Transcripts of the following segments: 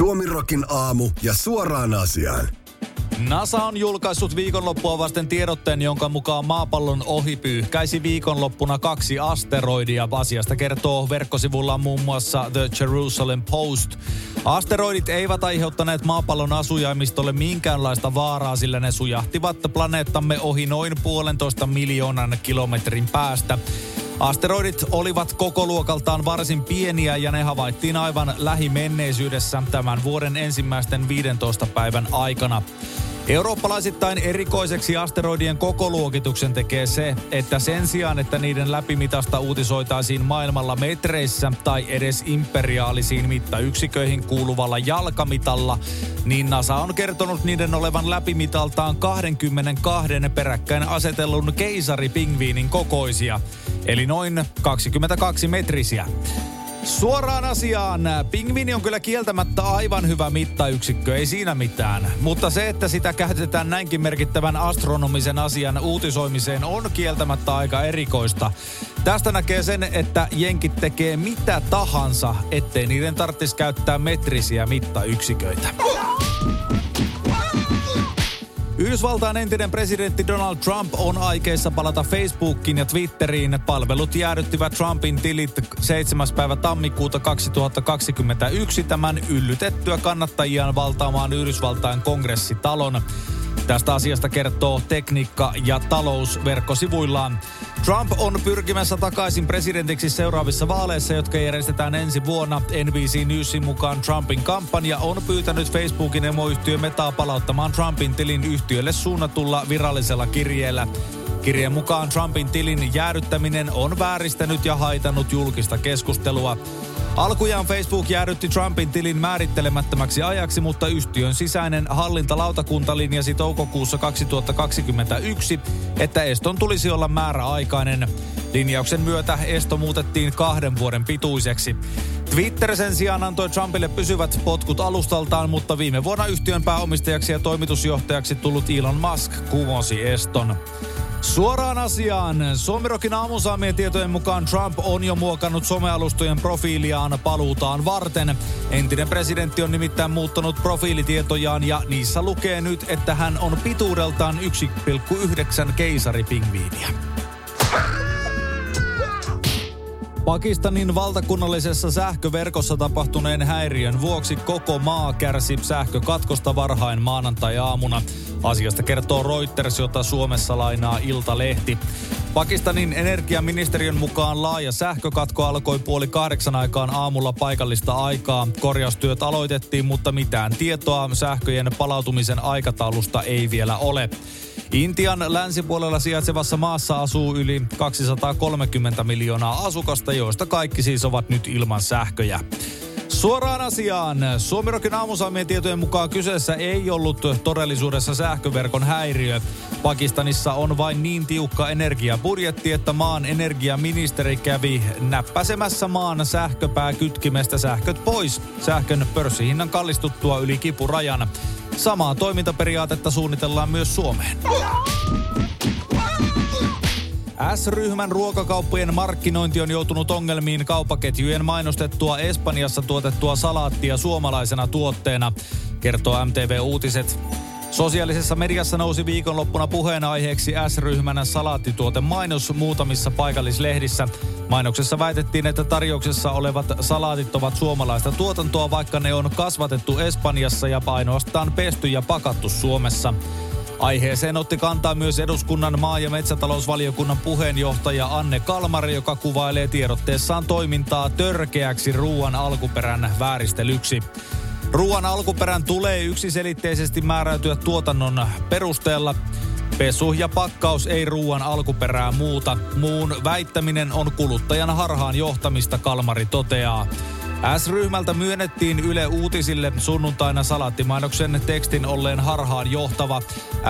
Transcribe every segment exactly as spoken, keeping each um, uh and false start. SuomiRockin aamu ja suoraan asiaan. NASA on julkaissut viikonloppua vasten tiedotteen, jonka mukaan maapallon ohi pyyhkäisi viikonloppuna kaksi asteroidia. Asiasta kertoo verkkosivullaan muun muassa The Jerusalem Post. Asteroidit eivät aiheuttaneet maapallon asujaimistolle minkäänlaista vaaraa, sillä ne sujahtivat planeettamme ohi noin puolentoista miljoonan kilometrin päästä. Asteroidit olivat kokoluokaltaan varsin pieniä ja ne havaittiin aivan lähimenneisyydessä tämän vuoden ensimmäisten viidentoista päivän aikana. Eurooppalaisittain erikoiseksi asteroidien kokoluokituksen tekee se, että sen sijaan, että niiden läpimitasta uutisoitaisiin maailmalla metreissä tai edes imperiaalisiin mittayksiköihin kuuluvalla jalkamitalla, niin NASA on kertonut niiden olevan läpimitaltaan kaksikymmentäkaksi peräkkäin asetellun keisaripingviinin kokoisia, eli noin kaksikymmentäkaksi metrisiä. Suoraan asiaan, pingviini on kyllä kieltämättä aivan hyvä mittayksikkö, ei siinä mitään. Mutta se, että sitä käytetään näinkin merkittävän astronomisen asian uutisoimiseen, on kieltämättä aika erikoista. Tästä näkee sen, että jenkit tekee mitä tahansa, ettei niiden tarvitsisi käyttää metrisiä mittayksiköitä. Yhdysvaltain entinen presidentti Donald Trump on aikeissa palata Facebookiin ja Twitteriin. Palvelut jäädyttivät Trumpin tilit seitsemäs päivä tammikuuta kaksituhattakaksikymmentäyksi tämän yllytettyä kannattajiaan valtaamaan Yhdysvaltain kongressitalon. Tästä asiasta kertoo Tekniikka ja talous verkkosivuillaan. Trump on pyrkimässä takaisin presidentiksi seuraavissa vaaleissa, jotka järjestetään ensi vuonna. N B C Newsin mukaan Trumpin kampanja on pyytänyt Facebookin emoyhtiö Metaa palauttamaan Trumpin tilin yhtiölle suunnatulla virallisella kirjeellä. Kirjeen mukaan Trumpin tilin jäädyttäminen on vääristänyt ja haitannut julkista keskustelua. Alkujaan Facebook jäädytti Trumpin tilin määrittelemättömäksi ajaksi, mutta yhtiön sisäinen hallintalautakunta linjasi toukokuussa kaksituhattakaksikymmentäyksi, että eston tulisi olla määräaikainen. Linjauksen myötä esto muutettiin kahden vuoden pituiseksi. Twitter sen sijaan antoi Trumpille pysyvät potkut alustaltaan, mutta viime vuonna yhtiön pääomistajaksi ja toimitusjohtajaksi tullut Elon Musk kumosi eston. Suoraan asiaan. SuomiRockin aamun saamien tietojen mukaan Trump on jo muokannut somealustojen profiiliaan paluutaan varten. Entinen presidentti on nimittäin muuttanut profiilitietojaan ja niissä lukee nyt, että hän on pituudeltaan yksi pilkku yhdeksän keisaripingviiniä. Pakistanin valtakunnallisessa sähköverkossa tapahtuneen häiriön vuoksi koko maa kärsi sähkökatkosta varhain maanantai-aamuna. Asiasta kertoo Reuters, jota Suomessa lainaa Iltalehti. Pakistanin energiaministeriön mukaan laaja sähkökatko alkoi puoli kahdeksan aikaan aamulla paikallista aikaa. Korjaustyöt aloitettiin, mutta mitään tietoa sähköjen palautumisen aikataulusta ei vielä ole. Intian länsipuolella sijaitsevassa maassa asuu yli kaksisataakolmekymmentä miljoonaa asukasta, joista kaikki siis ovat nyt ilman sähköjä. Suoraan asiaan. SuomiRockin aamusaamien tietojen mukaan kyseessä ei ollut todellisuudessa sähköverkon häiriö. Pakistanissa on vain niin tiukka energiabudjetti, että maan energiaministeri kävi näppäsemässä maan sähköpääkytkimestä sähköt pois sähkön pörssihinnan kallistuttua yli kipurajan. Samaa toimintaperiaatetta suunnitellaan myös Suomeen. S-ryhmän ruokakauppojen markkinointi on joutunut ongelmiin kauppaketjujen mainostettua Espanjassa tuotettua salaattia suomalaisena tuotteena, kertoo M T V-uutiset. Sosiaalisessa mediassa nousi viikonloppuna puheenaiheeksi S-ryhmän salaattituotemainos muutamissa paikallislehdissä. Mainoksessa väitettiin, että tarjouksessa olevat salaatit ovat suomalaista tuotantoa, vaikka ne on kasvatettu Espanjassa ja ainoastaan pesty ja pakattu Suomessa. Aiheeseen otti kantaa myös eduskunnan maa- ja metsätalousvaliokunnan puheenjohtaja Anne Kalmari, joka kuvailee tiedotteessaan toimintaa törkeäksi ruoan alkuperän vääristelyksi. Ruoan alkuperän tulee yksiselitteisesti määräytyä tuotannon perusteella. Pesu ja pakkaus ei ruoan alkuperää muuta. Muun väittäminen on kuluttajan harhaan johtamista, Kalmari toteaa. S-ryhmältä myönnettiin Yle Uutisille sunnuntaina salaattimainoksen tekstin olleen harhaan johtava.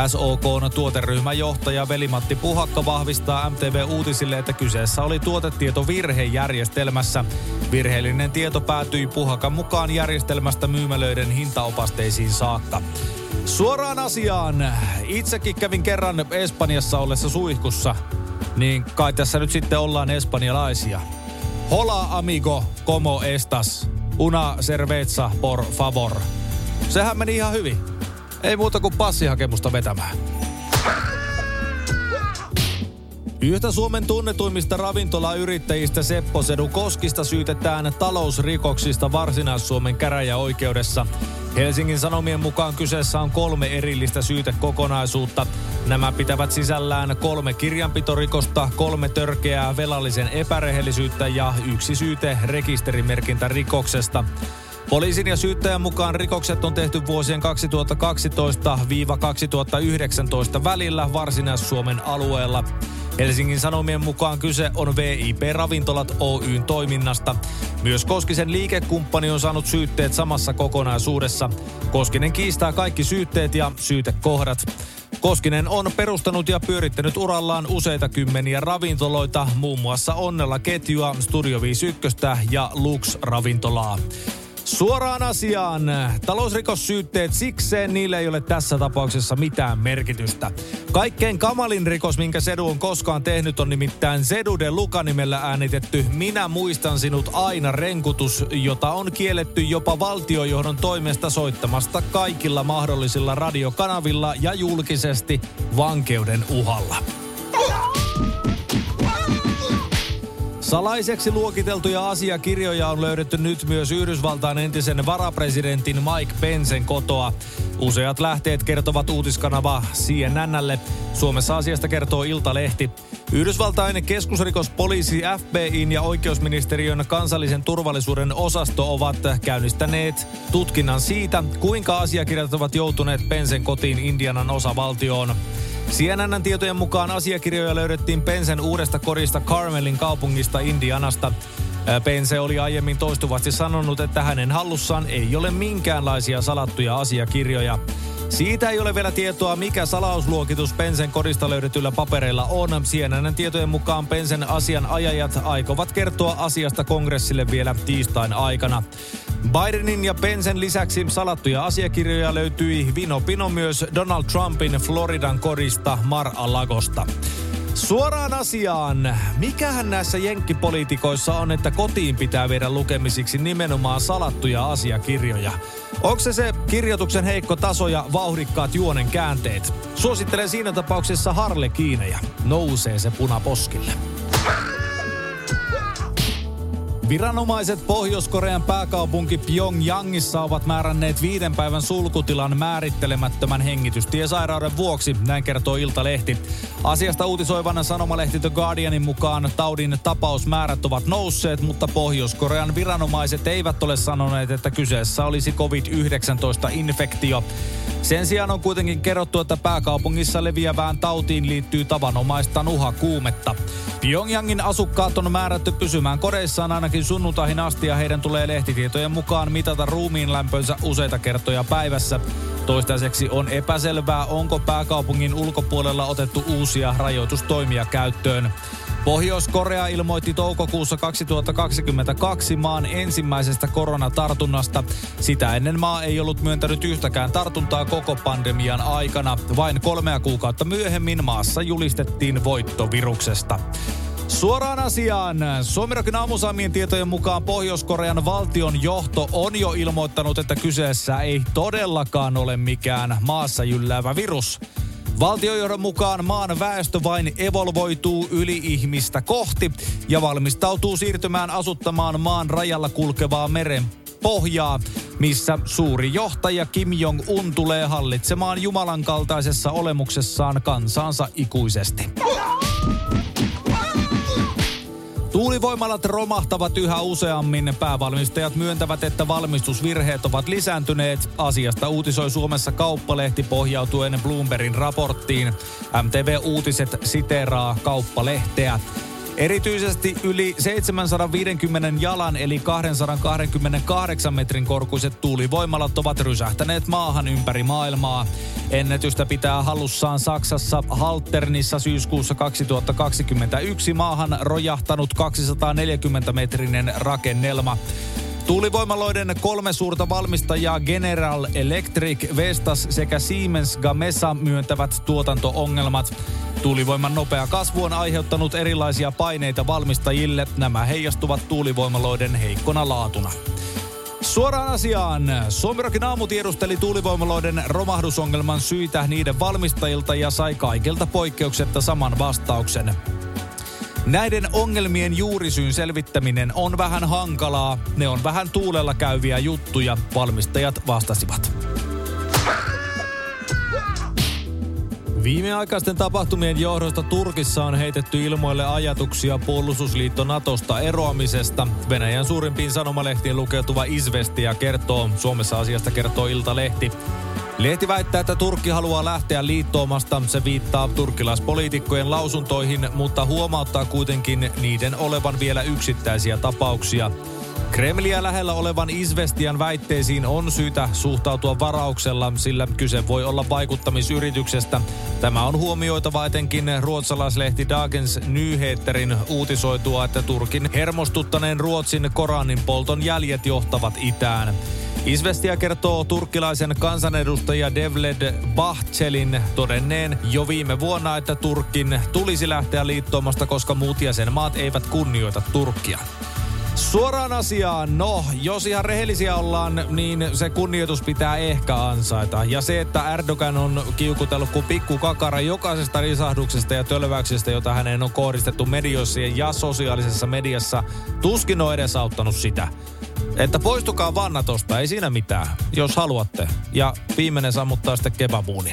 S O K:n tuoteryhmän johtaja Veli Matti Puhakka vahvistaa M T V-uutisille, että kyseessä oli tuotetietovirhe järjestelmässä. Virheellinen tieto päätyi Puhakan mukaan järjestelmästä myymälöiden hintaopasteisiin saakka. Suoraan asiaan. Itsekin kävin kerran Espanjassa ollessa suihkussa, niin kai tässä nyt sitten ollaan espanjalaisia. Hola amigo, como estas? Una cerveza, por favor. Sehän meni ihan hyvin. Ei muuta kuin passihakemusta vetämään. Yhtä Suomen tunnetuimmista ravintolayrittäjistä Seppo Sedu Koskista syytetään talousrikoksista Varsinais-Suomen käräjäoikeudessa. Helsingin Sanomien mukaan kyseessä on kolme erillistä syytekokonaisuutta. Nämä pitävät sisällään kolme kirjanpitorikosta, kolme törkeää velallisen epärehellisyyttä ja yksi syyte rekisterimerkintärikoksesta. Poliisin ja syyttäjän mukaan rikokset on tehty vuosien kaksituhattakaksitoista kaksituhattayhdeksäntoista välillä Varsinais-Suomen alueella. Helsingin Sanomien mukaan kyse on V I P-ravintolat Oy:n toiminnasta. Myös Koskisen liikekumppani on saanut syytteet samassa kokonaisuudessa. Koskinen kiistää kaikki syytteet ja syytekohdat. Koskinen on perustanut ja pyörittänyt urallaan useita kymmeniä ravintoloita, muun muassa Onnella-ketjua, Studio viisikymmentäyksi ja Lux-ravintolaa. Suoraan asiaan. Talousrikossyytteet sikseen, niillä ei ole tässä tapauksessa mitään merkitystä. Kaikkein kamalin rikos, minkä Sedu on koskaan tehnyt, on nimittäin Sedu de Luca-nimellä äänitetty Minä muistan sinut aina -renkutus, jota on kielletty jopa valtiojohdon toimesta soittamasta kaikilla mahdollisilla radiokanavilla ja julkisesti vankeuden uhalla. Salaiseksi luokiteltuja asiakirjoja on löydetty nyt myös Yhdysvaltain entisen varapresidentin Mike Pencen kotoa. Useat lähteet kertovat uutiskanava C N N:lle. Suomessa asiasta kertoo Iltalehti. Yhdysvaltain keskusrikospoliisi, F B I:n ja oikeusministeriön kansallisen turvallisuuden osasto ovat käynnistäneet tutkinnan siitä, kuinka asiakirjat ovat joutuneet Pencen kotiin Indianan osavaltioon. C N N:n tietojen mukaan asiakirjoja löydettiin Pencen uudesta kodista Carmelin kaupungista Indianasta. Pence oli aiemmin toistuvasti sanonut, että hänen hallussaan ei ole minkäänlaisia salattuja asiakirjoja. Siitä ei ole vielä tietoa, mikä salausluokitus Pencen kodista löydetyillä papereilla on. C N N:n tietojen mukaan Pencen asianajajat aikovat kertoa asiasta kongressille vielä tiistain aikana. Bidenin ja Pencen lisäksi salattuja asiakirjoja löytyi vino pino myös Donald Trumpin Floridan kodista Mar-a-Lagosta. Suoraan asiaan. Mikähän näissä jenkkipoliitikoissa on, että kotiin pitää viedä lukemisiksi nimenomaan salattuja asiakirjoja? Onko se se kirjoituksen heikko taso ja vauhdikkaat juonen käänteet? Suosittelen siinä tapauksessa harlekiineja. Nousee se puna poskille. Viranomaiset Pohjois-Korean pääkaupunki Pyongyangissa ovat määränneet viiden päivän sulkutilan määrittelemättömän hengitystiesairauden vuoksi, näin kertoo Iltalehti. Asiasta uutisoivana sanomalehti The Guardianin mukaan taudin tapausmäärät ovat nousseet, mutta Pohjois-Korean viranomaiset eivät ole sanoneet, että kyseessä olisi covid yhdeksäntoista infektio. Sen sijaan on kuitenkin kerrottu, että pääkaupungissa leviävään tautiin liittyy tavanomaista nuhakuumetta. Pyongyangin asukkaat on määrätty pysymään kodeissaan ainakin sunnuntaihin asti ja heidän tulee lehtitietojen mukaan mitata ruumiin lämpönsä useita kertoja päivässä. Toistaiseksi on epäselvää, onko pääkaupungin ulkopuolella otettu uusia rajoitustoimia käyttöön. Pohjois-Korea ilmoitti toukokuussa kaksituhattakaksikymmentäkaksi maan ensimmäisestä koronatartunnasta. Sitä ennen maa ei ollut myöntänyt yhtäkään tartuntaa koko pandemian aikana. Vain kolmea kuukautta myöhemmin maassa julistettiin voitto viruksesta. Suoraan asiaan. SuomiRockin aamusaamien tietojen mukaan Pohjois-Korean valtion johto on jo ilmoittanut, että kyseessä ei todellakaan ole mikään maassa jylläävä virus. Valtiojohdon mukaan maan väestö vain evolvoituu yli ihmistä kohti ja valmistautuu siirtymään asuttamaan maan rajalla kulkevaa meren pohjaa, missä suuri johtaja Kim Jong-un tulee hallitsemaan Jumalan kaltaisessa olemuksessaan kansansa ikuisesti. Tuulivoimalat romahtavat yhä useammin. Päävalmistajat myöntävät, että valmistusvirheet ovat lisääntyneet. Asiasta uutisoi Suomessa Kauppalehti pohjautuen Bloombergin raporttiin. M T V-uutiset siteeraa Kauppalehteä. Erityisesti yli seitsemänsataaviisikymmentä jalan eli kaksisataakaksikymmentäkahdeksan metrin korkuiset tuulivoimalat ovat rysähtäneet maahan ympäri maailmaa. Ennätystä pitää hallussaan Saksassa Halternissa syyskuussa kaksituhattakaksikymmentäyksi maahan rojahtanut kaksisataaneljäkymmentä metrinen rakennelma. Tuulivoimaloiden kolme suurta valmistajaa General Electric, Vestas sekä Siemens Gamesa myöntävät tuotanto-ongelmat. Tuulivoiman nopea kasvu on aiheuttanut erilaisia paineita valmistajille. Nämä heijastuvat tuulivoimaloiden heikkona laatuna. Suoraan asiaan. SuomiRockin aamu tiedusteli tuulivoimaloiden romahdusongelman syitä niiden valmistajilta ja sai kaikilta poikkeuksetta saman vastauksen. Näiden ongelmien juurisyyn selvittäminen on vähän hankalaa. Ne on vähän tuulella käyviä juttuja, valmistajat vastasivat. Viimeaikaisten tapahtumien johdosta Turkissa on heitetty ilmoille ajatuksia puolustusliitto Natosta eroamisesta. Venäjän suurimpiin sanomalehtiin lukeutuva Izvestia kertoo, Suomessa asiasta kertoo Iltalehti. Lehti väittää, että Turkki haluaa lähteä liittoomasta. Se viittaa turkkilaispoliitikkojen lausuntoihin, mutta huomauttaa kuitenkin niiden olevan vielä yksittäisiä tapauksia. Kremliä lähellä olevan Izvestian väitteisiin on syytä suhtautua varauksella, sillä kyse voi olla vaikuttamisyrityksestä. Tämä on huomioitava etenkin ruotsalaislehti Dagens Nyheterin uutisoitua, että Turkin hermostuttaneen Ruotsin Koranin polton jäljet johtavat itään. Izvestia kertoo turkkilaisen kansanedustaja Devlet Bahçelin todenneen jo viime vuonna, että Turkin tulisi lähteä liittoomasta, koska muut jäsenmaat eivät kunnioita Turkkia. Suoraan asiaan, no, jos ihan rehellisiä ollaan, niin se kunnioitus pitää ehkä ansaita. Ja se, että Erdogan on kiukutellut kuin pikku kakara jokaisesta risahduksesta ja tölväyksestä, jota häneen on kohdistettu medioissa ja sosiaalisessa mediassa, tuskin on edesauttanut sitä. Että poistukaa vaan Natosta, ei siinä mitään, jos haluatte. Ja viimeinen sammuttaa sitten kebabuuni.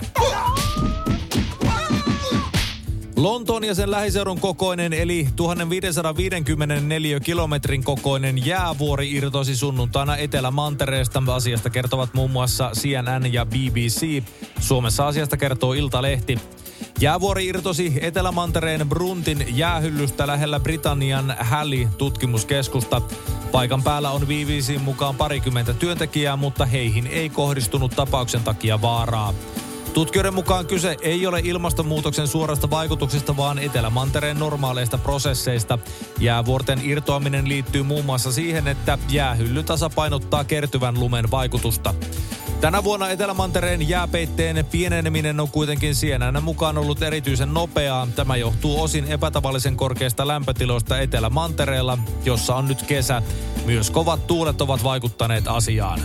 Lontoon ja sen lähiseudun kokoinen eli tuhatviisisataaviisikymmentäneljä kilometrin kokoinen jäävuori irtosi sunnuntaina Etelä-Mantereesta. Asiasta kertovat muun muassa C N N ja B B C. Suomessa asiasta kertoo Iltalehti. Jäävuori irtosi Etelä-Mantereen Bruntin jäähyllystä lähellä Britannian Häli-tutkimuskeskusta. Paikan päällä on B B C:n mukaan parikymmentä työntekijää, mutta heihin ei kohdistunut tapauksen takia vaaraa. Tutkijoiden mukaan kyse ei ole ilmastonmuutoksen suorasta vaikutuksesta, vaan Etelä-Mantereen normaaleista prosesseista. Jäävuorten irtoaminen liittyy muun muassa siihen, että jäähylly tasapainottaa kertyvän lumen vaikutusta. Tänä vuonna Etelä-Mantereen jääpeitteen pieneneminen on kuitenkin C N N mukaan ollut erityisen nopeaa. Tämä johtuu osin epätavallisen korkeista lämpötiloista Etelä-Mantereella, jossa on nyt kesä. Myös kovat tuulet ovat vaikuttaneet asiaan.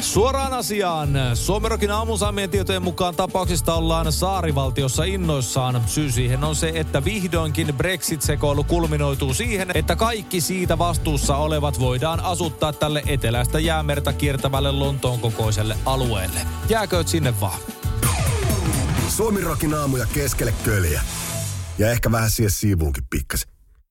Suoraan asiaan. SuomiRockin aamun saamien tietojen mukaan tapauksista ollaan saarivaltiossa innoissaan. Syy siihen on se, että vihdoinkin Brexit-sekoilu kulminoituu siihen, että kaikki siitä vastuussa olevat voidaan asuttaa tälle eteläistä jäämerta kiertävälle Lontoon kokoiselle alueelle. Jääkööt sinne vaan. SuomiRockin aamuja keskelle köljä. Ja ehkä vähän siihen siivuunkin pikkasen.